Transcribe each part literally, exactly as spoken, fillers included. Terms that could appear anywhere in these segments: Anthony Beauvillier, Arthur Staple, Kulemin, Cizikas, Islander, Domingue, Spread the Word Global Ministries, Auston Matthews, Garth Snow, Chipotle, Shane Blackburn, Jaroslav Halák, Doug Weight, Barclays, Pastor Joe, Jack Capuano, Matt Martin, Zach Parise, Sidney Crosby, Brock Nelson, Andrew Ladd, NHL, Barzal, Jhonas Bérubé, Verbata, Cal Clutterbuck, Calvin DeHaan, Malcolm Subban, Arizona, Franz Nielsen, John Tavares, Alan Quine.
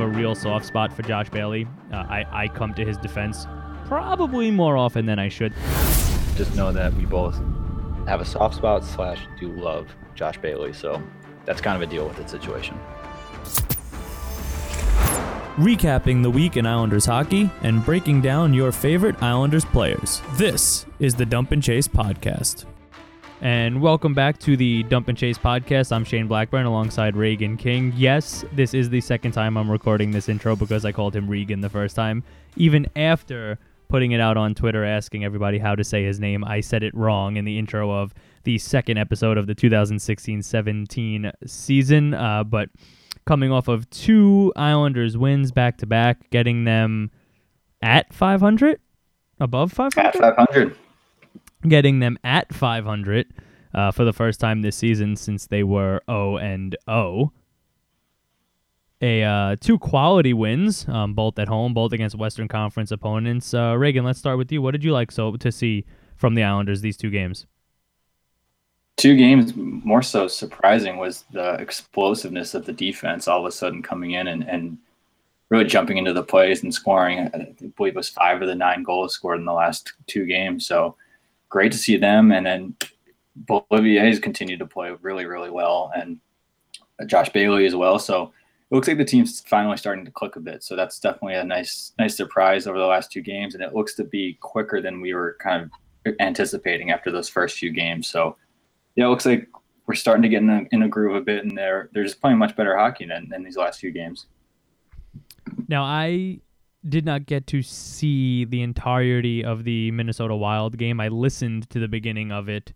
have a real soft spot for Josh Bailey. Uh, I, I come to his defense probably more often than I should. Just know that we both have a soft spot slash do love Josh Bailey, so that's kind of a deal with the situation. Recapping the week in Islanders hockey and breaking down your favorite Islanders players. This is the Dump and Chase Podcast. And welcome back to the Dump and Chase Podcast. I'm Shane Blackburn alongside Reagan King. Yes, this is the second time I'm recording this intro because I called him Regan the first time. Even after putting it out on Twitter asking everybody how to say his name, I said it wrong in the intro of the second episode of the two thousand sixteen seventeen season, uh, but... coming off of two Islanders wins back-to-back, getting them at five hundred? Above five hundred? At five hundred. Getting them at five hundred uh, for the first time this season since they were oh and oh. A, uh, two quality wins, um, both at home, both against Western Conference opponents. Uh, Reagan, let's start with you. What did you like so to see from the Islanders these two games? Two games more so surprising was the explosiveness of the defense all of a sudden coming in and, and really jumping into the plays and scoring. I believe it was five of the nine goals scored in the last two games. So great to see them. And then Beauvillier's continued to play really, really well, and Josh Bailey as well. So it looks like the team's finally starting to click a bit. So that's definitely a nice, nice surprise over the last two games. And it looks to be quicker than we were kind of anticipating after those first few games. So yeah, it looks like we're starting to get in a, in a groove a bit, and they're, they're just playing much better hockey than, than these last few games. Now, I did not get to see the entirety of the Minnesota Wild game. I listened to the beginning of it,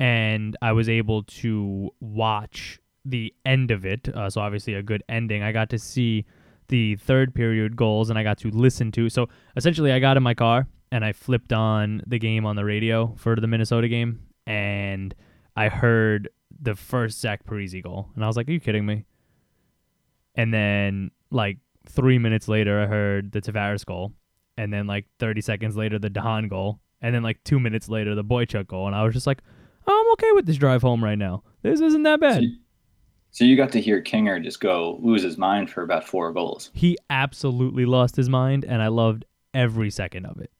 and I was able to watch the end of it, uh, so obviously a good ending. I got to see the third period goals, and I got to listen to. So essentially, I got in my car, and I flipped on the game on the radio for the Minnesota game, and I heard the first Zach Parise goal, and I was like, are you kidding me? And then, like, three minutes later, I heard the Tavares goal, and then, like, thirty seconds later, the DeHaan goal, and then, like, two minutes later, the Boychuk goal, and I was just like, oh, I'm okay with this drive home right now. This isn't that bad. So you, so you got to hear Kinger just go lose his mind for about four goals. He absolutely lost his mind, and I loved every second of it.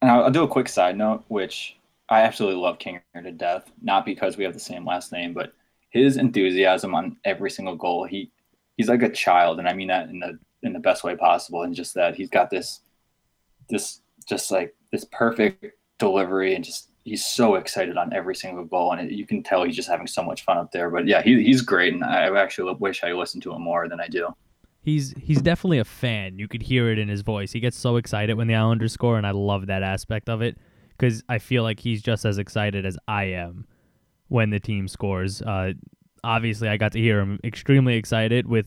And I'll, I'll do a quick side note, which... I absolutely love Kinger to death, not because we have the same last name, but his enthusiasm on every single goal. He he's like a child, and I mean that in the in the best way possible. And just that he's got this this just like this perfect delivery, and just he's so excited on every single goal, and it, you can tell he's just having so much fun up there. But yeah, he he's great, and I actually wish I listened to him more than I do. He's he's definitely a fan. You could hear it in his voice. He gets so excited when the Islanders score, and I love that aspect of it, because I feel like he's just as excited as I am when the team scores. Uh, obviously, I got to hear him extremely excited with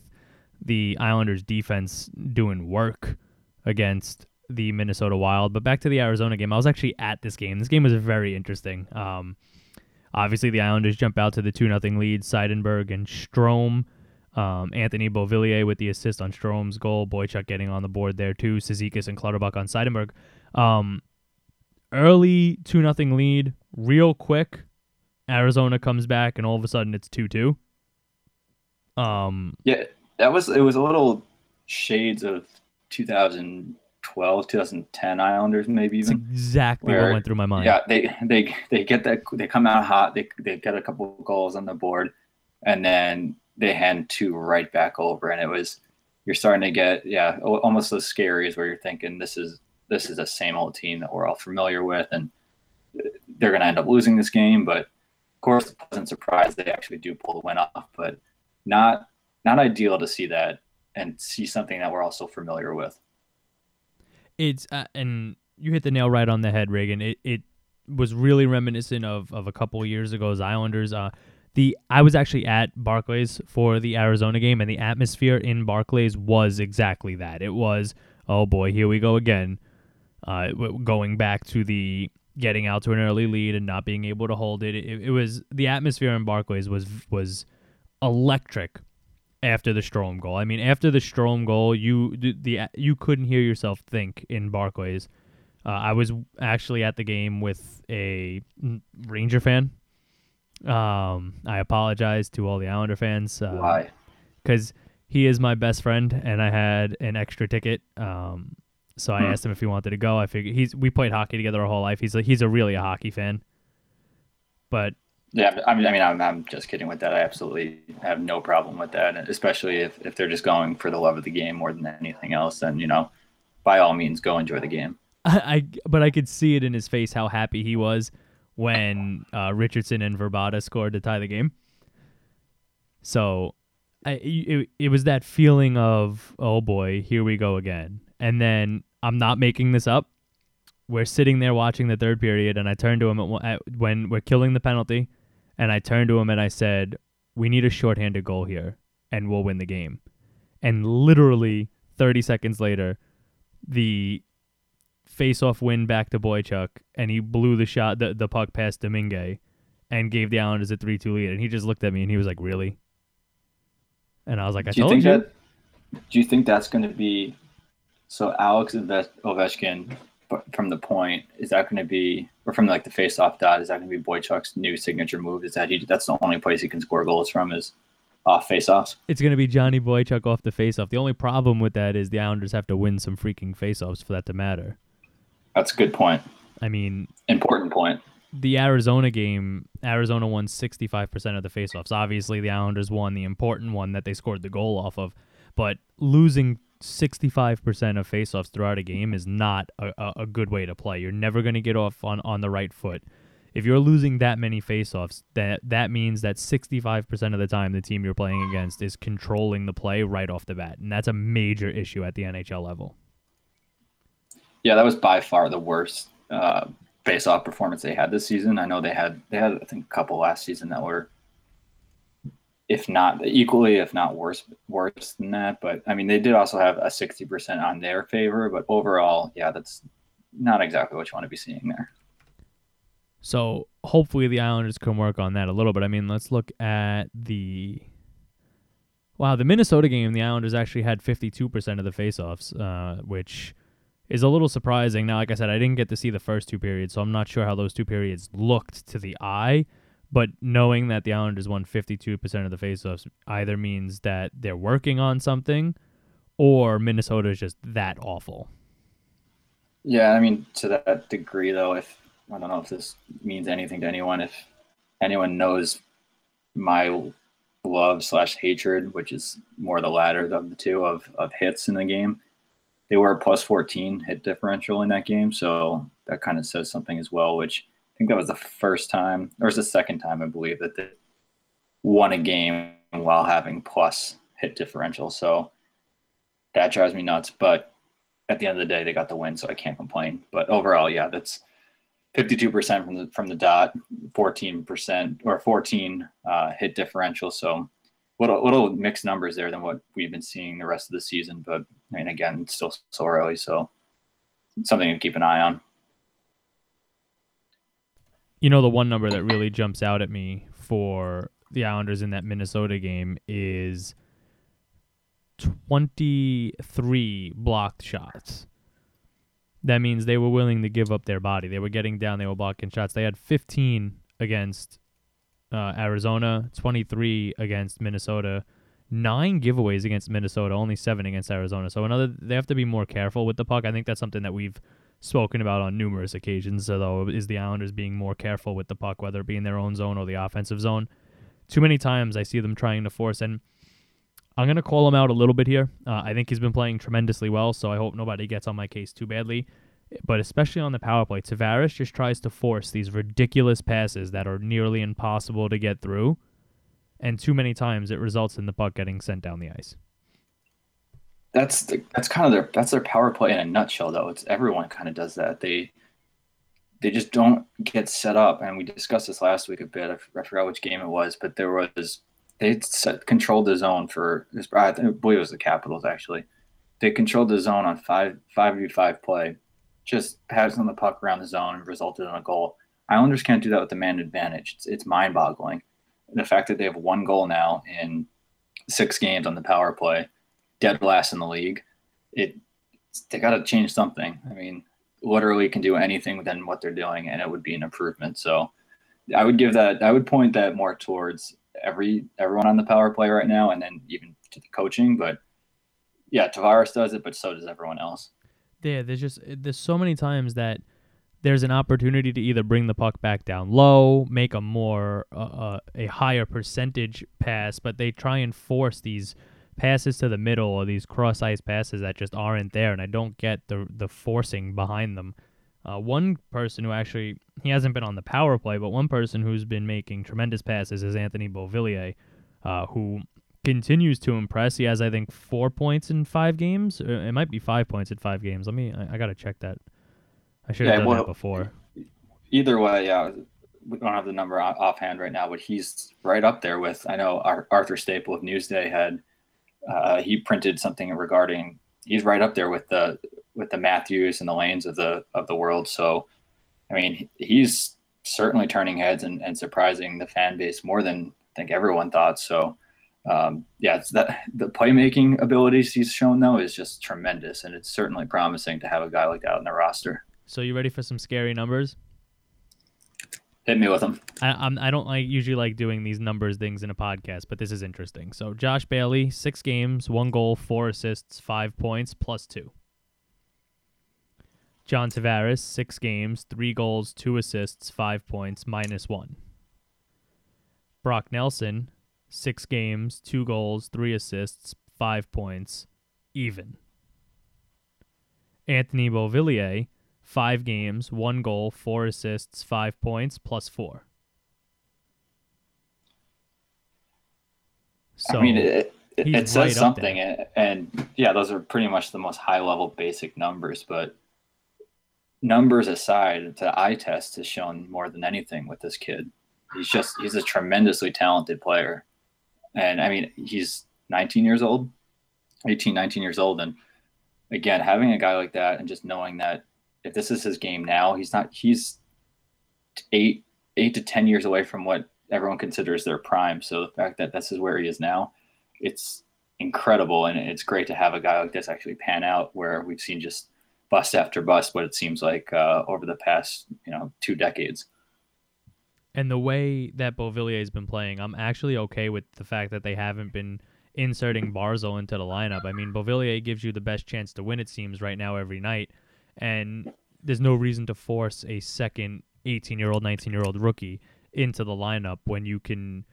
the Islanders' defense doing work against the Minnesota Wild. But back to the Arizona game, I was actually at this game. This game was very interesting. Um, obviously, the Islanders jump out to the two nothing lead. Seidenberg and Strome. Um, Anthony Beauvillier with the assist on Strome's goal. Boychuk getting on the board there, too. Cizikas and Clutterbuck on Seidenberg. Um... Early two nothing lead, real quick. Arizona comes back, and all of a sudden it's two two. Um, yeah, that was it was a little shades of two thousand twelve, two thousand ten Islanders, maybe even. That's exactly where, what went through my mind. Yeah, they they they get that they come out hot. They they get a couple of goals on the board, and then they hand two right back over, and it was you're starting to get yeah almost those scaries where you're thinking this is. This is the same old team that we're all familiar with, and they're going to end up losing this game. But of course, it wasn't a surprise they actually do pull the win off. But not not ideal to see that and see something that we're also familiar with. It's uh, and you hit the nail right on the head, Reagan. It it was really reminiscent of of a couple of years ago's Islanders. Uh, the I was actually at Barclays for the Arizona game, and the atmosphere in Barclays was exactly that. It was, oh boy, here we go again. Uh, going back to the getting out to an early lead and not being able to hold it, it, it was the atmosphere in Barclays was was electric after the Strome goal. I mean, after the Strome goal, you the you couldn't hear yourself think in Barclays. Uh, I was actually at the game with a Ranger fan. Um, I apologize to all the Islander fans. Uh, Why? Because he is my best friend, and I had an extra ticket. Um, so I hmm. asked him if he wanted to go. I figured he's we played hockey together our whole life. He's like, he's a really a hockey fan. But yeah, I mean, I mean, I'm I'm just kidding with that. I absolutely have no problem with that, and especially if, if they're just going for the love of the game more than anything else. Then, you know, by all means, go enjoy the game. I, I but I could see it in his face how happy he was when uh, Richardson and Verbata scored to tie the game. So, I it, it was that feeling of, oh boy, here we go again. And then I'm not making this up. We're sitting there watching the third period, and I turned to him at, at, when we're killing the penalty. And I turned to him and I said, we need a shorthanded goal here and we'll win the game. And literally thirty seconds later, the face-off win back to Boychuk, and he blew the shot, the, the puck past Domingue, and gave the Islanders a three two lead. And he just looked at me and he was like, really? And I was like, I do told you. Think you. That, do you think that's going to be – so Alex Ovechkin – from the point, is that going to be, or from like the face-off dot, is that going to be Boychuk's new signature move? Is that he? That's the only place he can score goals from is off face-offs. It's going to be Johnny Boychuk off the face-off. The only problem with that is the Islanders have to win some freaking face-offs for that to matter. That's a good point. I mean, important point. The Arizona game, Arizona won sixty-five percent of the face-offs. Obviously, the Islanders won the important one that they scored the goal off of, but losing sixty-five percent of faceoffs throughout a game is not a, a good way to play. You're never going to get off on, on the right foot. If you're losing that many faceoffs, that that means that sixty-five percent of the time the team you're playing against is controlling the play right off the bat, and that's a major issue at the N H L level. Yeah, that was by far the worst uh, faceoff performance they had this season. I know they had they had I think a couple last season that were, if not equally, if not worse, worse than that. But I mean, they did also have a sixty percent on their favor, but overall, yeah, that's not exactly what you want to be seeing there. So hopefully the Islanders can work on that a little bit. I mean, let's look at the, wow, the Minnesota game, the Islanders actually had fifty-two percent of the faceoffs, uh, which is a little surprising. Now, like I said, I didn't get to see the first two periods, so I'm not sure how those two periods looked to the eye. But knowing that the Islanders won fifty-two percent of the faceoffs either means that they're working on something or Minnesota is just that awful. Yeah, I mean, to that degree, though, if I don't know if this means anything to anyone, if anyone knows my love slash hatred, which is more the latter of the two of, of hits in the game, they were plus fourteen hit differential in that game. So that kind of says something as well, which I think that was the first time, or it was the second time, I believe, that they won a game while having plus hit differential. So that drives me nuts. But at the end of the day, they got the win, so I can't complain. But overall, yeah, that's fifty-two percent from the from the dot, fourteen percent or fourteen uh, hit differential. So little little mixed numbers there than what we've been seeing the rest of the season. But I mean, again, it's still so early, so it's something to keep an eye on. You know, the one number that really jumps out at me for the Islanders in that Minnesota game is twenty-three blocked shots. That means they were willing to give up their body. They were getting down. They were blocking shots. They had fifteen against uh, Arizona, twenty-three against Minnesota, nine giveaways against Minnesota, only seven against Arizona. So another, they have to be more careful with the puck. I think that's something that we've spoken about on numerous occasions, although, is the Islanders being more careful with the puck, whether it be in their own zone or the offensive zone. Too many times I see them trying to force, and I'm going to call him out a little bit here. Uh, I think he's been playing tremendously well, so I hope nobody gets on my case too badly, but especially on the power play, Tavares just tries to force these ridiculous passes that are nearly impossible to get through, and too many times it results in the puck getting sent down the ice. That's the, that's kind of their that's their power play in a nutshell, though. It's everyone kind of does that. They they just don't get set up, and we discussed this last week a bit. I, I forgot which game it was, but there was they set, controlled the zone for I believe it was the Capitals actually. They controlled the zone on five five v five play, just passing the puck around the zone and resulted in a goal. Islanders can't do that with the man advantage. It's, it's mind boggling, the fact that they have one goal now in six games on the power play. Dead last in the league. It they got to change something. I mean, literally can do anything within what they're doing, and it would be an improvement. So, I would give that. I would point that more towards every everyone on the power play right now, and then even to the coaching, but yeah, Tavares does it, but so does everyone else. Yeah, there's just there's so many times that there's an opportunity to either bring the puck back down low, make a more uh, a higher percentage pass, but they try and force these passes to the middle or these cross ice passes that just aren't there, and I don't get the the forcing behind them. Uh, one person who actually, he hasn't been on the power play, but one person who's been making tremendous passes is Anthony Beauvillier, uh, who continues to impress. He has, I think, four points in five games. It might be five points in five games. Let me, I, I got to check that. I should have yeah, done well, that before. Either way, yeah, we don't have the number offhand right now, but he's right up there with, I know Arthur Staple of Newsday had, uh, he printed something regarding, he's right up there with the, with the Matthews and the Lanes of the, of the world. So, I mean, he's certainly turning heads and, and surprising the fan base more than I think everyone thought. So, um, yeah, it's that, the playmaking abilities he's shown though is just tremendous. And it's certainly promising to have a guy like that on the roster. So you ready for some scary numbers? Hit me with them. I I'm, I don't like usually like doing these numbers things in a podcast, but this is interesting. So Josh Bailey, six games, one goal, four assists, five points, plus two. John Tavares, six games, three goals, two assists, five points, minus one. Brock Nelson, six games, two goals, three assists, five points, even. Anthony Beauvillier, five games, one goal, four assists, five points, plus four. So I mean, it, it, it says right something, and, and yeah, those are pretty much the most high-level basic numbers, but numbers aside, the eye test has shown more than anything with this kid. He's just, he's a tremendously talented player. And I mean, he's nineteen years old, eighteen, nineteen years old. And again, having a guy like that and just knowing that if this is his game now, he's not, he's eight, eight to ten years away from what everyone considers their prime. So the fact that this is where he is now, it's incredible. And it's great to have a guy like this actually pan out where we've seen just bust after bust, what it seems like uh, over the past, you know, two decades. And the way that Beauvillier has been playing, I'm actually okay with the fact that they haven't been inserting Barzal into the lineup. I mean, Beauvillier gives you the best chance to win, it seems, right now every night. And there's no reason to force a second eighteen-year-old, nineteen-year-old rookie into the lineup when you can...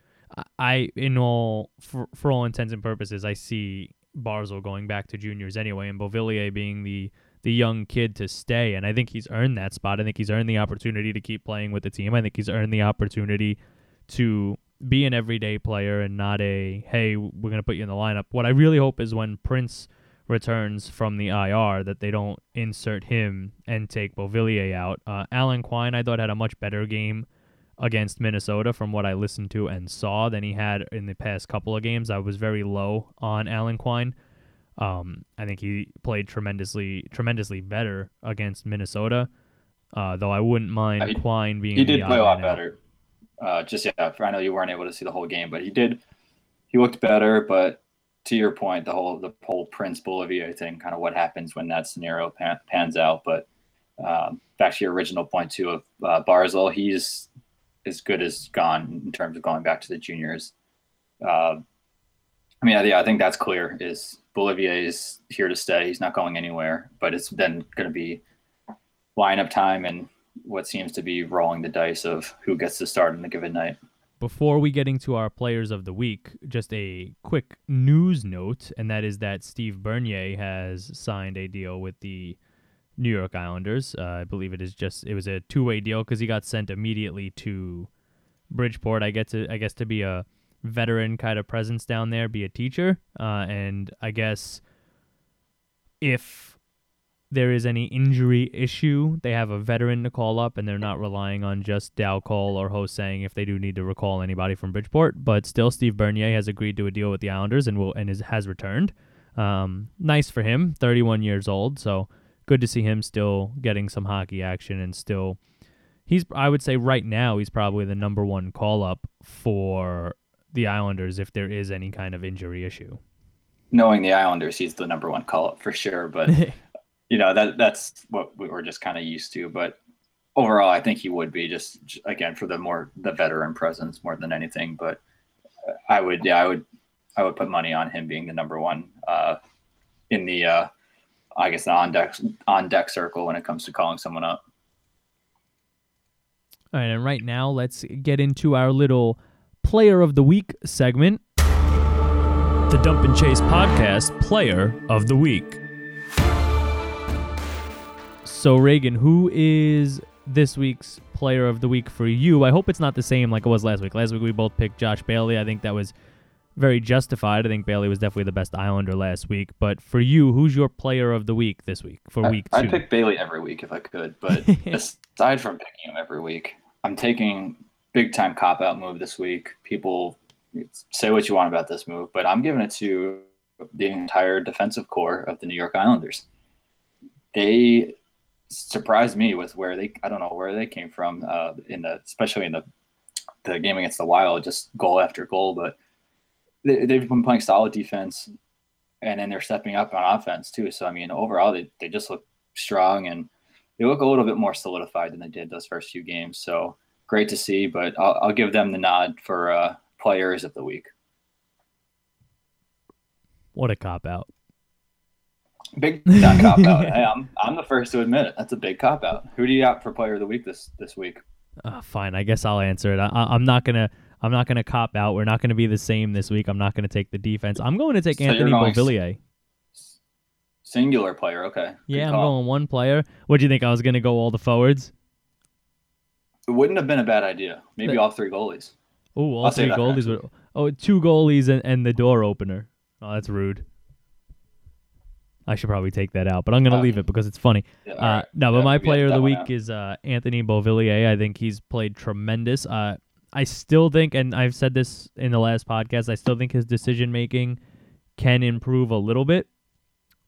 I, in all, for, for all intents and purposes, I see Barzal going back to juniors anyway, and Beauvillier being the... the young kid to stay, and I think he's earned that spot. I think he's earned the opportunity to keep playing with the team. I think he's earned the opportunity to be an everyday player and not a, hey, we're going to put you in the lineup. What I really hope is when Prince returns from the I R that they don't insert him and take Beauvillier out. Uh, Alan Quine, I thought, had a much better game against Minnesota from what I listened to and saw than he had in the past couple of games. I was very low on Alan Quine. Um, I think he played tremendously, tremendously better against Minnesota. Uh, though I wouldn't mind I, Quine being. He did play a lot better. Uh, just yeah, I know you weren't able to see the whole game, but he did. He looked better, but to your point, the whole the whole Prince Beauvillier thing, kind of what happens when that scenario pan, pans out. But um, back to your original point too of uh, Barzal, he's as good as gone in terms of going back to the juniors. Uh, I mean, yeah, I think that's clear. Is Beauvillier is here to stay. He's not going anywhere, but it's then going to be lineup time and what seems to be rolling the dice of who gets to start on the given night. Before we get into our players of the week, just a quick news note, and that is that Steve Bernier has signed a deal with the New York Islanders. Uh, I believe it is just it was a two-way deal because he got sent immediately to Bridgeport. I get to I guess to be a veteran kind of presence down there, be a teacher. Uh, and I guess if there is any injury issue, they have a veteran to call up and they're not relying on just Dalcol or Hosang if they do need to recall anybody from Bridgeport. But still, Steve Bernier has agreed to a deal with the Islanders and will and is, has returned. Um, nice for him, thirty-one years old. So good to see him still getting some hockey action and still he's, I would say right now, he's probably the number one call up for the Islanders if there is any kind of injury issue. Knowing the Islanders, he's the number one call-up for sure, but you know that that's what we were just kind of used to. But overall, I think he would be just, again, for the more the veteran presence more than anything. But I would, yeah, I would I would put money on him being the number one uh, in the, uh, I guess, the on deck on deck circle when it comes to calling someone up. All right, and right now let's get into our little Player of the Week segment. The Dump and Chase Podcast Player of the Week. So, Reagan, who is this week's Player of the Week for you? I hope it's not the same like it was last week. Last week we both picked Josh Bailey. I think that was very justified. I think Bailey was definitely the best Islander last week. But for you, who's your Player of the Week this week for I, week two? I'd pick Bailey every week if I could. But aside from picking him every week, I'm taking big-time cop-out move this week. People say what you want about this move, but I'm giving it to the entire defensive core of the New York Islanders. They surprised me with where they, I don't know where they came from, uh, in the, especially in the, the game against the Wild, just goal after goal, but they, they've been playing solid defense and then they're stepping up on offense too. So, I mean, overall they, they just look strong and they look a little bit more solidified than they did those first few games. So great to see, but I'll, I'll give them the nod for uh Players of the Week. What a cop out. Big not cop out. Hey, I'm I'm the first to admit it. That's a big cop out. Who do you got for Player of the Week this this week? Uh, fine, I guess I'll answer it. I, I'm not gonna I'm not gonna cop out. We're not gonna be the same this week. I'm not gonna take the defense. I'm going to take so Anthony Beauvillier. S- singular player, okay. Yeah, I'm going one player. What do you think? I was gonna go all the forwards. It wouldn't have been a bad idea. Maybe but, all three goalies. Oh, all I'll three goalies. Would, oh, two goalies and, and the door opener. Oh, that's rude. I should probably take that out, but I'm going to um, leave it because it's funny. Yeah, right. uh, no, but yeah, my player of the week out. is uh, Anthony Beauvillier. I think he's played tremendous. Uh, I still think, and I've said this in the last podcast, I still think his decision-making can improve a little bit,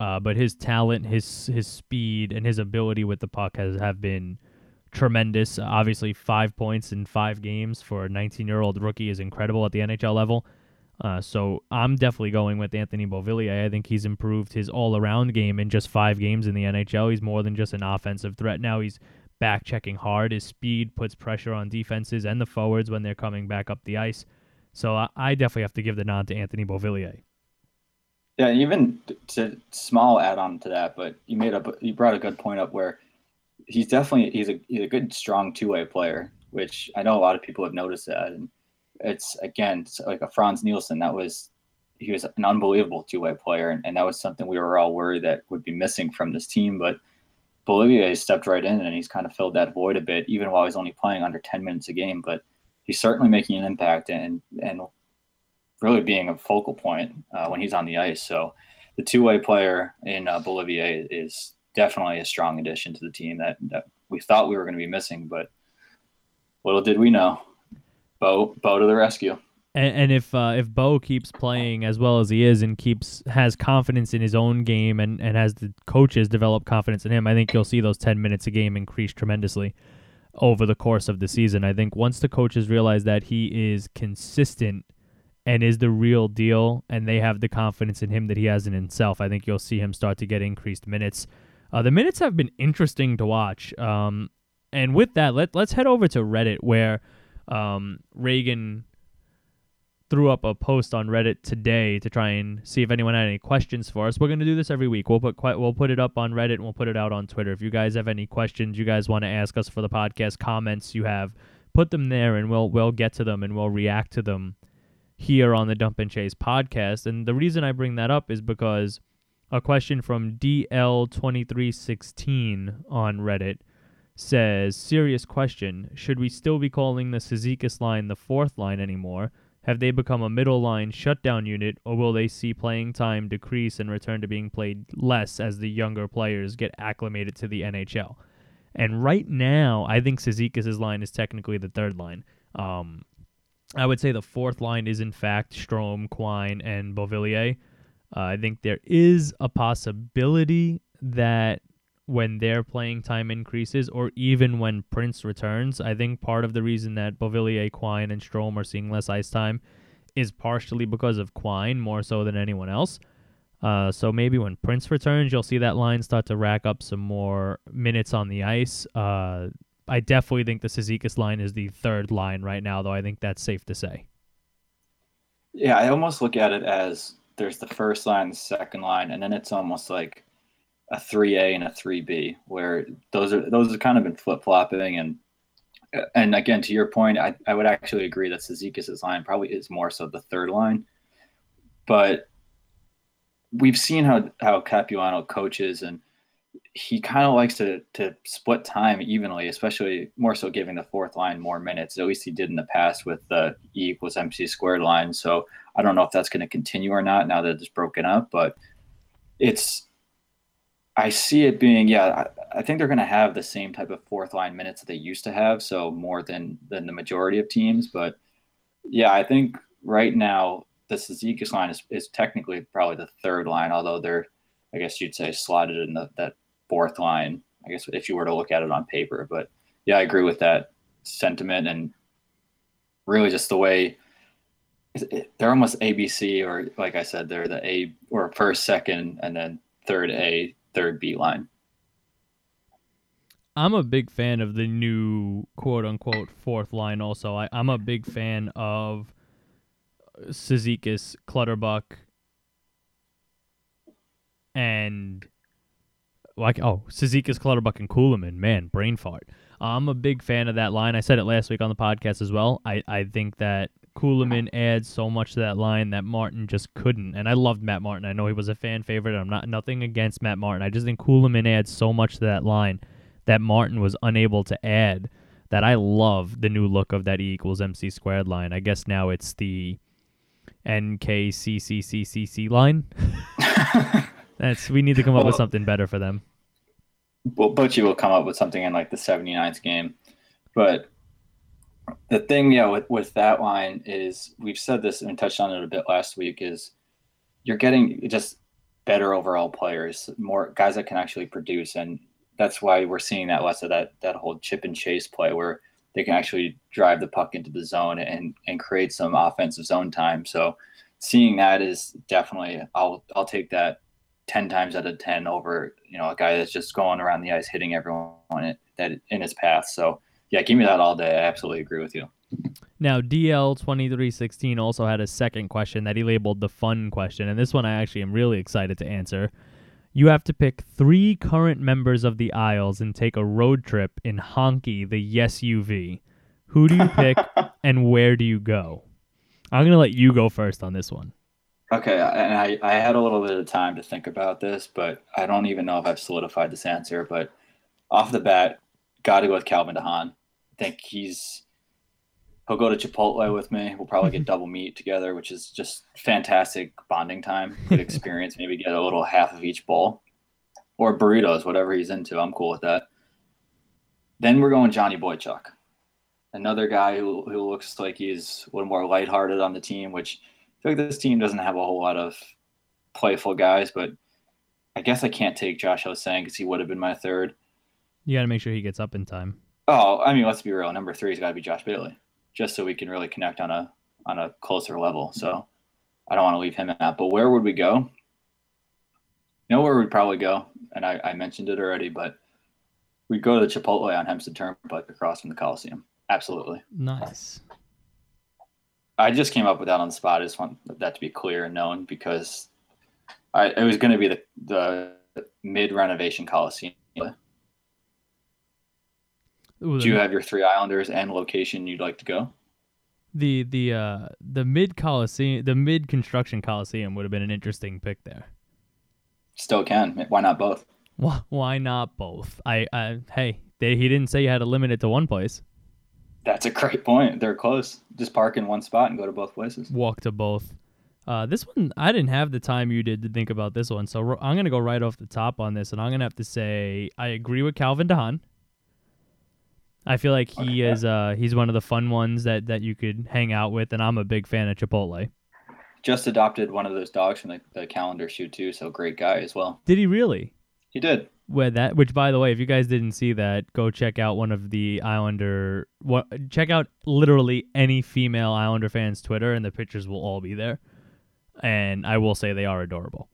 uh, but his talent, his his speed, and his ability with the puck has have been tremendous. Uh, obviously, five points in five games for a nineteen-year-old rookie is incredible at the N H L level. Uh, so I'm definitely going with Anthony Beauvillier. I think he's improved his all-around game in just five games in the N H L. He's more than just an offensive threat now. He's back-checking hard. His speed puts pressure on defenses and the forwards when they're coming back up the ice. So I, I definitely have to give the nod to Anthony Beauvillier. Yeah, even to small add-on to that, but you made up, you brought a good point up where he's definitely he's a he's a good, strong two-way player, which I know a lot of people have noticed that. And it's, again, it's like a Franz Nielsen. That was, he was an unbelievable two-way player, and, and that was something we were all worried that would be missing from this team. But Bolivia stepped right in, and he's kind of filled that void a bit, even while he's only playing under ten minutes a game. But he's certainly making an impact and and really being a focal point uh, when he's on the ice. So the two-way player in uh, Bolivia is definitely a strong addition to the team that, that we thought we were going to be missing, but little did we know. Bo, Bo to the rescue. And, and if uh, if Bo keeps playing as well as he is and keeps has confidence in his own game and, and has the coaches develop confidence in him, I think you'll see those ten minutes a game increase tremendously over the course of the season. I think once the coaches realize that he is consistent and is the real deal and they have the confidence in him that he has in himself, I think you'll see him start to get increased minutes. Uh, the minutes have been interesting to watch. Um, and with that, let, let's head over to Reddit where Um, Reagan threw up a post on Reddit today to try and see if anyone had any questions for us. We're going to do this every week. We'll put we'll put it up on Reddit and we'll put it out on Twitter. If you guys have any questions you guys want to ask us for the podcast, comments you have, put them there and we'll we'll get to them and we'll react to them here on the Dump and Chase podcast. And the reason I bring that up is because a question from D L twenty-three sixteen on Reddit says, serious question, should we still be calling the Cizikas line the fourth line anymore? Have they become a middle line shutdown unit, or will they see playing time decrease and return to being played less as the younger players get acclimated to the N H L? And right now, I think Cizikas' line is technically the third line. Um, I would say the fourth line is, in fact, Strome, Quine, and Beauvillier. Uh, I think there is a possibility that when their playing time increases, or even when Prince returns, I think part of the reason that Beauvillier, Quine, and Strome are seeing less ice time is partially because of Quine more so than anyone else. Uh, so maybe when Prince returns, you'll see that line start to rack up some more minutes on the ice. Uh, I definitely think the Cizikas line is the third line right now, though. I think that's safe to say. Yeah, I almost look at it as there's the first line, the second line, and then it's almost like a three A and a three B, where those are those are kind of been flip-flopping. And and again, to your point, I, I would actually agree that Sezikis's line probably is more so the third line. But we've seen how, how Capuano coaches, and he kind of likes to to split time evenly, especially more so giving the fourth line more minutes. At least he did in the past with the E equals M C squared line. So I don't know if that's going to continue or not now that it's broken up. But it's – I see it being – yeah, I, I think they're going to have the same type of fourth line minutes that they used to have, so more than, than the majority of teams. But, yeah, I think right now the Sezikis line is, is technically probably the third line, although they're, I guess you'd say, slotted in the, that – fourth line, I guess, if you were to look at it on paper. But yeah, I agree with that sentiment, and really just the way they're almost A B C, or like I said, they're the A or first, second, and then third A, third B line. I'm a big fan of the new quote unquote fourth line. Also, I, I'm a big fan of Sezikis, Clutterbuck, and like, oh, Sezikis, Clutterbuck, and Kulemin. Man, brain fart. I'm a big fan of that line. I said it last week on the podcast as well. I, I think that Kulemin adds so much to that line that Martin just couldn't. And I loved Matt Martin. I know he was a fan favorite. I'm not nothing against Matt Martin. I just think Kulemin adds so much to that line that Martin was unable to add, that I love the new look of that E equals M C squared line. I guess now it's the N K C C C C C line. That's, we need to come up well, with something better for them. Well, Bochy will come up with something in like the seventy-ninth game. But the thing, yeah, with, with that line is, we've said this and touched on it a bit last week, is you're getting just better overall players, more guys that can actually produce. And that's why we're seeing that less of that, that whole chip and chase play, where they can actually drive the puck into the zone and, and create some offensive zone time. So seeing that is definitely, I'll I'll take that ten times out of ten over, you know, a guy that's just going around the ice, hitting everyone on it, that in his path. So yeah, give me that all day. I absolutely agree with you. Now, D L twenty-three sixteen also had a second question that he labeled the fun question. And this one I actually am really excited to answer. You have to pick three current members of the Isles and take a road trip in Honky the Yes U V. Who do you pick and where do you go? I'm going to let you go first on this one. Okay, and I, I had a little bit of time to think about this, but I don't even know if I've solidified this answer. But off the bat, got to go with Calvin DeHaan. I think he's he'll go to Chipotle with me. We'll probably get double meat together, which is just fantastic bonding time, good experience. Maybe get a little half of each bowl, or burritos, whatever he's into. I'm cool with that. Then we're going Johnny Boychuk, another guy who who looks like he's a little more lighthearted on the team, which. I feel like this team doesn't have a whole lot of playful guys, but I guess I can't take Josh Hosang because he would have been my third. You got to make sure he gets up in time. Oh, I mean, let's be real. Number three's got to be Josh Bailey, just so we can really connect on a on a closer level. So I don't want to leave him out. But where would we go? You know where we'd probably go, and I, I mentioned it already, but we'd go to the Chipotle on Hempstead Turnpike across from the Coliseum. Absolutely. Nice. I just came up with that on the spot. I just want that to be clear and known, because I, it was going to be the, the mid-renovation Coliseum. Ooh, do you have your three Islanders and location you'd like to go? The the uh, the mid Coliseum, the mid-construction Coliseum would have been an interesting pick there. Still can. Why not both? Why not both? I, I hey, they, he didn't say you had to limit it to one place. That's a great point. They're close. Just park in one spot and go to both places. Walk to both. Uh, this one, I didn't have the time you did to think about this one, so I'm going to go right off the top on this, and I'm going to have to say I agree with Calvin DeHaan. I feel like he okay, yeah. is uh, he's one of the fun ones that, that you could hang out with, and I'm a big fan of Chipotle. Just adopted one of those dogs from the, the calendar shoot, too, so great guy as well. Did he really? He did. Where that, which, by the way, if you guys didn't see that, go check out one of the Islander. What, check out literally any female Islander fan's Twitter, and the pictures will all be there. And I will say they are adorable.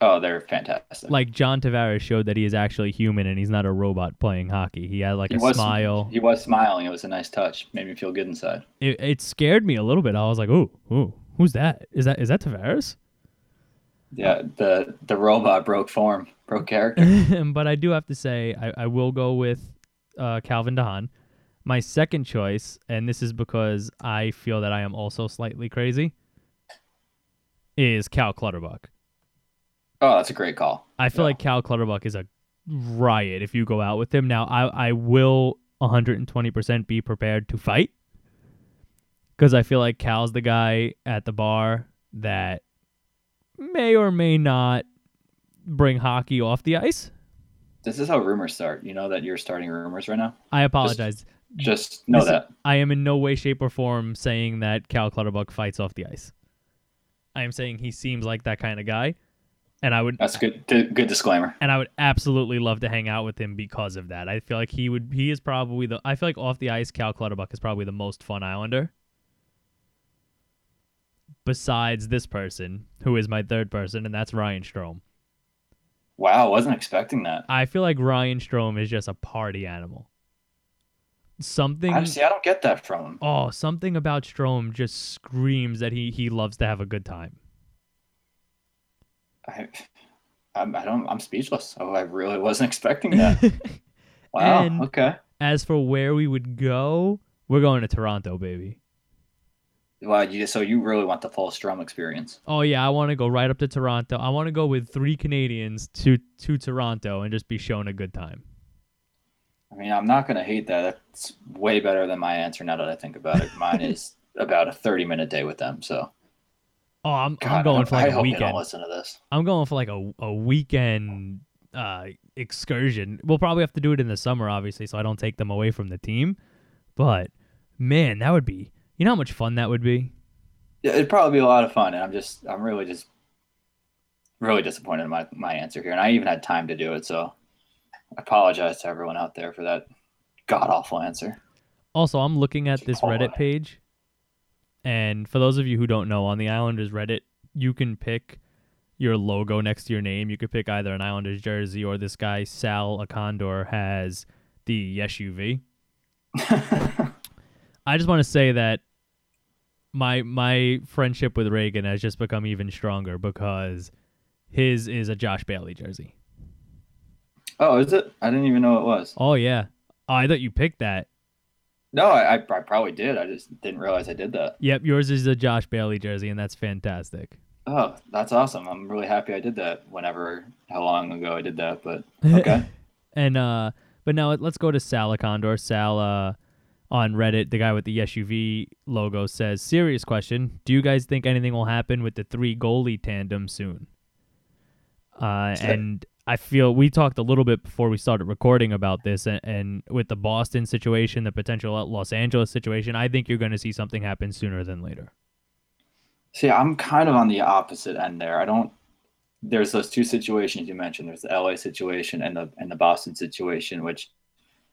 Oh, they're fantastic. Like, John Tavares showed that he is actually human and he's not a robot playing hockey. He had like he a was, smile. He was smiling. It was a nice touch. Made me feel good inside. It, it scared me a little bit. I was like, ooh, ooh, Who's that? Is that is that Tavares? Yeah, the the robot broke form, broke character. But I do have to say, I, I will go with uh, Calvin DeHaan. My second choice, and this is because I feel that I am also slightly crazy, is Cal Clutterbuck. Oh, that's a great call. I feel yeah. like Cal Clutterbuck is a riot if you go out with him. Now, I, I will one hundred twenty percent be prepared to fight, because I feel like Cal's the guy at the bar that may or may not bring hockey off the ice. This is how rumors start. You know that you're starting rumors right now? I apologize. Just- Just know Listen, that. I am in no way, shape, or form saying that Cal Clutterbuck fights off the ice. I am saying he seems like that kind of guy. And I would That's good good disclaimer. And I would absolutely love to hang out with him because of that. I feel like he would he is probably the I feel like off the ice Cal Clutterbuck is probably the most fun Islander. Besides this person, who is my third person, and that's Ryan Strome. Wow, wasn't expecting that. I feel like Ryan Strome is just a party animal. Something Honestly, I don't get that from him. Oh, something about Strome just screams that he, he loves to have a good time. I, I'm I don't I'm speechless. Oh, I really wasn't expecting that. Wow. And okay. As for where we would go, we're going to Toronto, baby. Wow. You so you really want the full Strome experience? Oh yeah, I want to go right up to Toronto. I want to go with three Canadians to to Toronto and just be shown a good time. I mean, I'm not going to hate that. That's way better than my answer now that I think about it. Mine is about a thirty-minute day with them, so. Oh, I'm, God, I'm going for like I a hope weekend. They don't listen to this. I'm going for like a, a weekend uh, excursion. We'll probably have to do it in the summer, obviously, so I don't take them away from the team. But, man, that would be, you know how much fun that would be? Yeah, it'd probably be a lot of fun, and I'm just, I'm really just, really disappointed in my, my answer here. And I even had time to do it, so. I apologize to everyone out there for that god-awful answer. Also, I'm looking at this Reddit page, and for those of you who don't know, on the Islanders Reddit, you can pick your logo next to your name. You could pick either an Islanders jersey or this guy, Sal Akondor, has the S U V. I just want to say that my my friendship with Reagan has just become even stronger because his is a Josh Bailey jersey. Oh, is it? I didn't even know it was. Oh, yeah. Oh, I thought you picked that. No, I, I probably did. I just didn't realize I did that. Yep, yours is a Josh Bailey jersey, and that's fantastic. Oh, that's awesome. I'm really happy I did that whenever, how long ago I did that, but okay. and uh, But now let's go to Sal Akondor. Sal uh, on Reddit, the guy with the S U V logo, says, serious question, do you guys think anything will happen with the three goalie tandem soon? Uh, and... I feel we talked a little bit before we started recording about this, and, and with the Boston situation, the potential Los Angeles situation, I think you're going to see something happen sooner than later. See, I'm kind of on the opposite end there. I don't. There's those two situations you mentioned. There's the L A situation and the and the Boston situation, which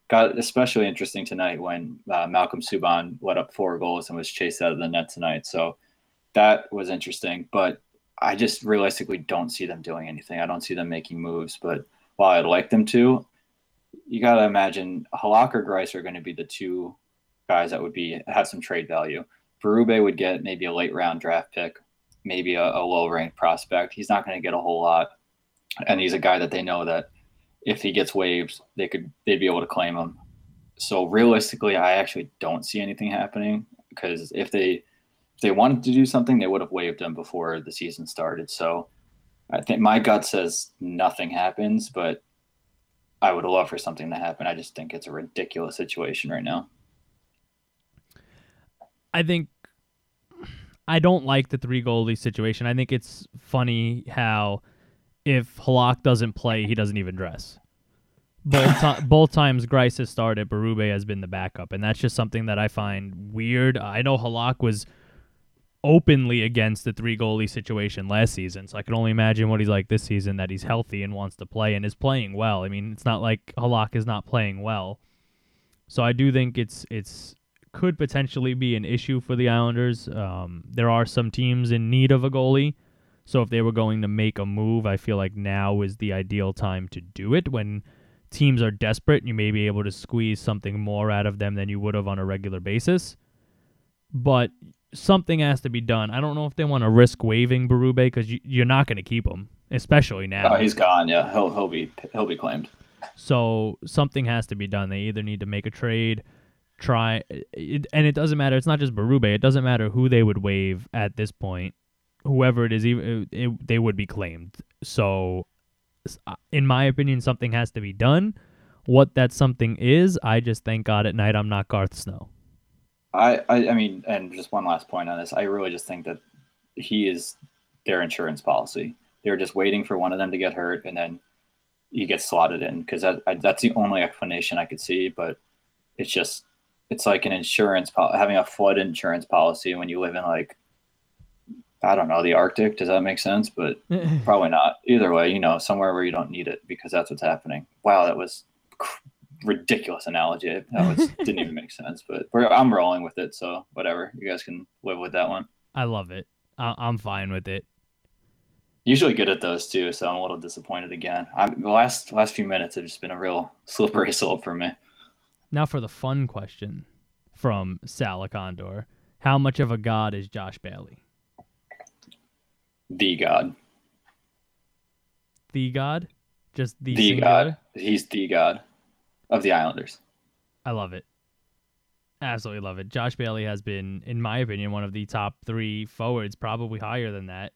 got especially interesting tonight when uh, Malcolm Subban let up four goals and was chased out of the net tonight. So that was interesting, but. I just realistically don't see them doing anything. I don't see them making moves, but while I'd like them to, you got to imagine Halák or Greiss are going to be the two guys that would be have some trade value. Bérubé would get maybe a late round draft pick, maybe a, a low ranked prospect. He's not going to get a whole lot. And he's a guy that they know that if he gets waived, they could, they'd be able to claim him. So realistically, I actually don't see anything happening because if they, If they wanted to do something, they would have waived him before the season started. So I think my gut says nothing happens, but I would love for something to happen. I just think it's a ridiculous situation right now. I think I don't like the three goalie situation. I think it's funny how if Halák doesn't play, he doesn't even dress. Both, to- both times Greiss has started, Bérubé has been the backup, and that's just something that I find weird. I know Halák was openly against the three goalie situation last season, so I can only imagine what he's like this season, that he's healthy and wants to play and is playing well. I mean, it's not like Halák is not playing well, so I do think it's it's could potentially be an issue for the Islanders. Um, there are some teams in need of a goalie, so if they were going to make a move, I feel like now is the ideal time to do it when teams are desperate and you may be able to squeeze something more out of them than you would have on a regular basis. But something has to be done. I don't know if they want to risk waiving Bérubé because you, you're not going to keep him, especially now. Oh, he's gone. Yeah, he'll he'll be he'll be claimed. So something has to be done. They either need to make a trade, try, it, and it doesn't matter. It's not just Bérubé. It doesn't matter who they would waive at this point. Whoever it is, even it, it, they would be claimed. So, in my opinion, something has to be done. What that something is, I just thank God at night I'm not Garth Snow. I, I, I mean, and just one last point on this. I really just think that he is their insurance policy. They're just waiting for one of them to get hurt, and then he gets slotted in because that, I, that's the only explanation I could see. But it's just, it's like an insurance, po- having a flood insurance policy when you live in, like, I don't know, the Arctic. Does that make sense? But probably not. Either way, you know, somewhere where you don't need it because that's what's happening. Wow, that was ridiculous analogy. That was, didn't even make sense, but we're, I'm rolling with it. So whatever, you guys can live with that one. I love it. I- I'm fine with it. Usually good at those too, so I'm a little disappointed again. I'm, the last last few minutes have just been a real slippery slope for me. Now for the fun question from Sal Condor: how much of a god is Josh Bailey? The god. The god? Just the, the god. He's the god of the Islanders. I love it. Absolutely love it. Josh Bailey has been, in my opinion, one of the top three forwards, probably higher than that.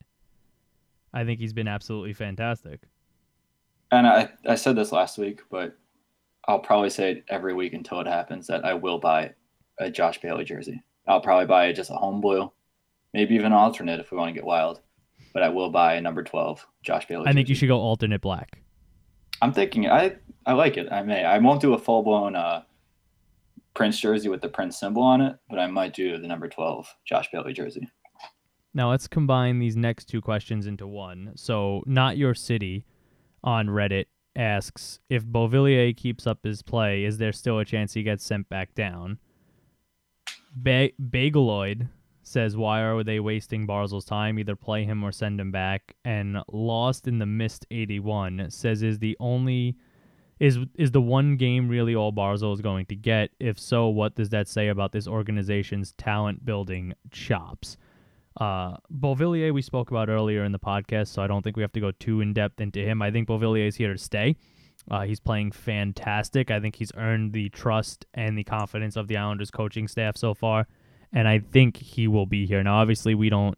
I think he's been absolutely fantastic. And I, I said this last week, but I'll probably say it every week until it happens that I will buy a Josh Bailey jersey. I'll probably buy just a home blue, maybe even an alternate if we want to get wild. But I will buy a number twelve Josh Bailey jersey. I think you should go alternate black. I'm thinking I, I like it. I may. I won't do a full-blown uh, Prince jersey with the Prince symbol on it, but I might do the number twelve Josh Bailey jersey. Now let's combine these next two questions into one. So Not Your City on Reddit asks, if Beauvillier keeps up his play, is there still a chance he gets sent back down? Ba- Bageloid says, why are they wasting Barzal's time? Either play him or send him back. And Lost in the Mist eighty-one says, is the only is is the one game really all Barzal is going to get? If so, what does that say about this organization's talent building chops? Uh, Beauvillier we spoke about earlier in the podcast, so I don't think we have to go too in-depth into him. I think Beauvillier is here to stay. Uh, he's playing fantastic. I think he's earned the trust and the confidence of the Islanders coaching staff so far, and I think he will be here. Now, obviously, we don't...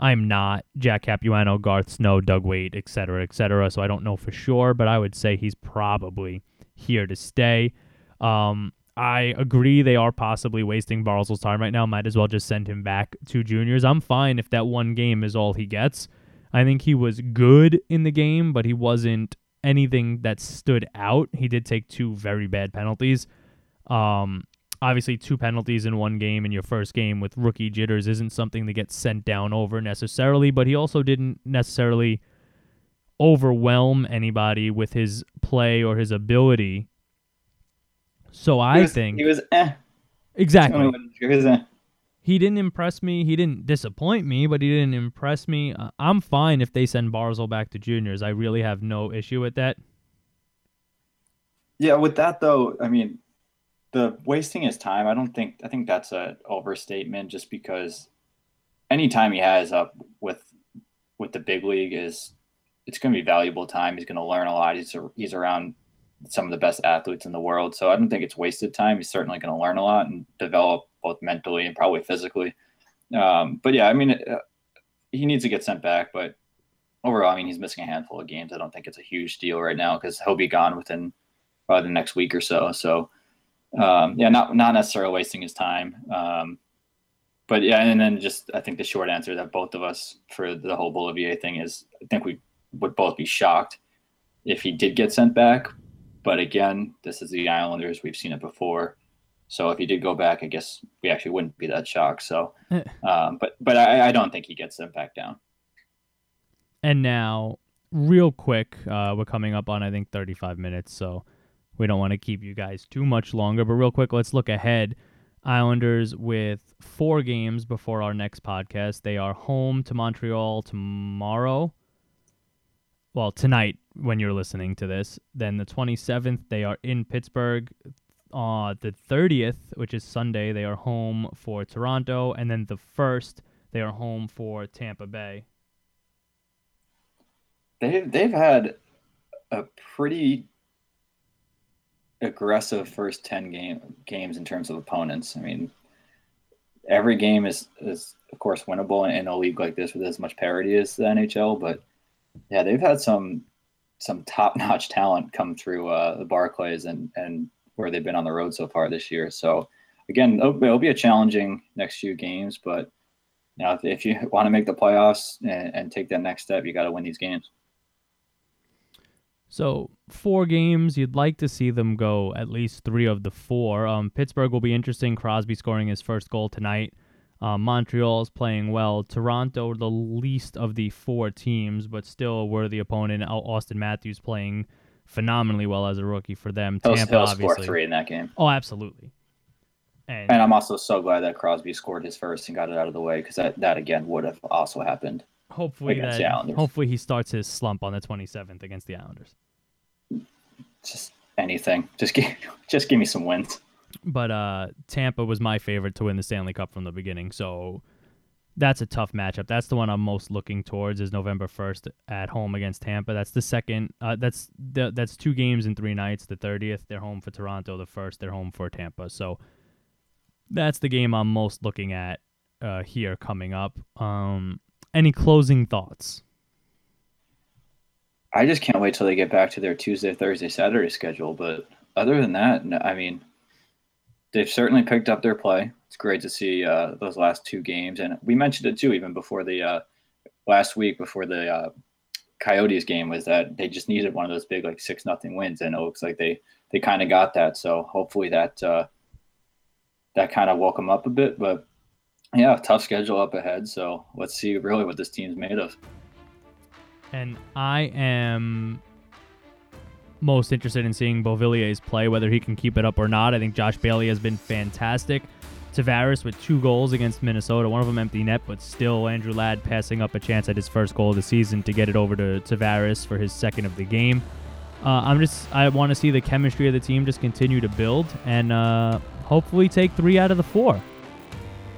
I'm not Jack Capuano, Garth Snow, Doug Weight, et cetera, et cetera, so I don't know for sure, but I would say he's probably here to stay. Um... I agree they are possibly wasting Barzal's time right now. Might as well just send him back to juniors. I'm fine if that one game is all he gets. I think he was good in the game, but he wasn't anything that stood out. He did take two very bad penalties. Um, obviously, two penalties in one game in your first game with rookie jitters isn't something to get sent down over necessarily, but he also didn't necessarily overwhelm anybody with his play or his ability. So I he was, think he was eh. Exactly. He, was, eh. He didn't impress me. He didn't disappoint me, but he didn't impress me. Uh, I'm fine if they send Barzal back to juniors. I really have no issue with that. Yeah, with that though, I mean, the wasting his time. I don't think. I think that's an overstatement. Just because any time he has up with with the big league is, it's going to be valuable time. He's going to learn a lot. He's a, he's around some of the best athletes in the world. So I don't think it's wasted time. He's certainly going to learn a lot and develop both mentally and probably physically. Um, but yeah, I mean, uh, he needs to get sent back, but overall, I mean, he's missing a handful of games. I don't think it's a huge deal right now because he'll be gone within uh, the next week or so. So um, yeah, not, not necessarily wasting his time. Um, but yeah. And then just, I think the short answer that both of us for the whole Beauvillier thing is, I think we would both be shocked if he did get sent back. But again, this is the Islanders. We've seen it before. So if he did go back, I guess we actually wouldn't be that shocked. So, um, but but I, I don't think he gets them back down. And now, real quick, uh, we're coming up on, I think, thirty-five minutes. So we don't want to keep you guys too much longer. But real quick, let's look ahead. Islanders with four games before our next podcast. They are home to Montreal tomorrow. Well, tonight, when you're listening to this, then the twenty-seventh, they are in Pittsburgh uh, the thirtieth, which is Sunday, they are home for Toronto, and then the first, they are home for Tampa Bay. They've, they've had a pretty aggressive first ten game, games in terms of opponents. I mean, every game is, is of course, winnable in a league like this with as much parity as the N H L, but yeah, they've had some some top-notch talent come through uh, the Barclays and, and where they've been on the road so far this year. So, again, it'll, it'll be a challenging next few games, but you know, if, if you want to make the playoffs and, and take that next step, you got to win these games. So four games, you'd like to see them go at least three of the four. Um, Pittsburgh will be interesting. Crosby scoring his first goal tonight. Uh, Montreal is playing well. Toronto, the least of the four teams, but still a worthy opponent. Auston Matthews playing phenomenally well as a rookie for them. He'll, Tampa, he'll obviously score three in that game. Oh, absolutely. And, and I'm also so glad that Crosby scored his first and got it out of the way, because that, that, again, would have also happened. Hopefully that, hopefully he starts his slump on the twenty-seventh against the Islanders. Just anything. Just give, just give me some wins. But uh, Tampa was my favorite to win the Stanley Cup from the beginning, so that's a tough matchup. That's the one I'm most looking towards, is November first at home against Tampa. That's the second. Uh, that's the, that's two games in three nights. The thirtieth, they're home for Toronto. The first, they're home for Tampa. So that's the game I'm most looking at uh, here coming up. Um... Any closing thoughts? I just can't wait till they get back to their Tuesday, Thursday, Saturday schedule. But other than that, no, I mean, they've certainly picked up their play. It's great to see uh, those last two games. And we mentioned it, too, even before the uh, last week, before the uh, Coyotes game, was that they just needed one of those big, like, six nothing wins. And it looks like they, they kind of got that. So hopefully that, uh, that kind of woke them up a bit. But yeah, tough schedule up ahead, so let's see really what this team's made of. And I am most interested in seeing Beauvillier's play, whether he can keep it up or not. I think Josh Bailey has been fantastic. Tavares with two goals against Minnesota, one of them empty net, but still Andrew Ladd passing up a chance at his first goal of the season to get it over to Tavares for his second of the game. Uh, I'm just, I want to see the chemistry of the team just continue to build and uh, hopefully take three out of the four.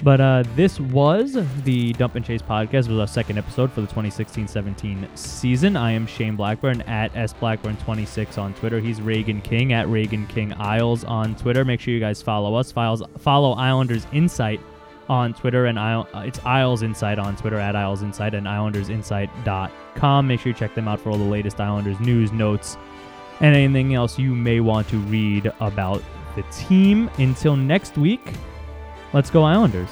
But uh, this was the Dump and Chase podcast. It was our second episode for the twenty sixteen seventeen season. I am Shane Blackburn at S Blackburn twenty-six on Twitter. He's Reagan King at Reagan King Isles on Twitter. Make sure you guys follow us. Files, follow Islanders Insight on Twitter. And uh, it's Isles Insight on Twitter at Isles Insight and Islanders Insight dot com. Make sure you check them out for all the latest Islanders news, notes, and anything else you may want to read about the team. Until next week. Let's go Islanders.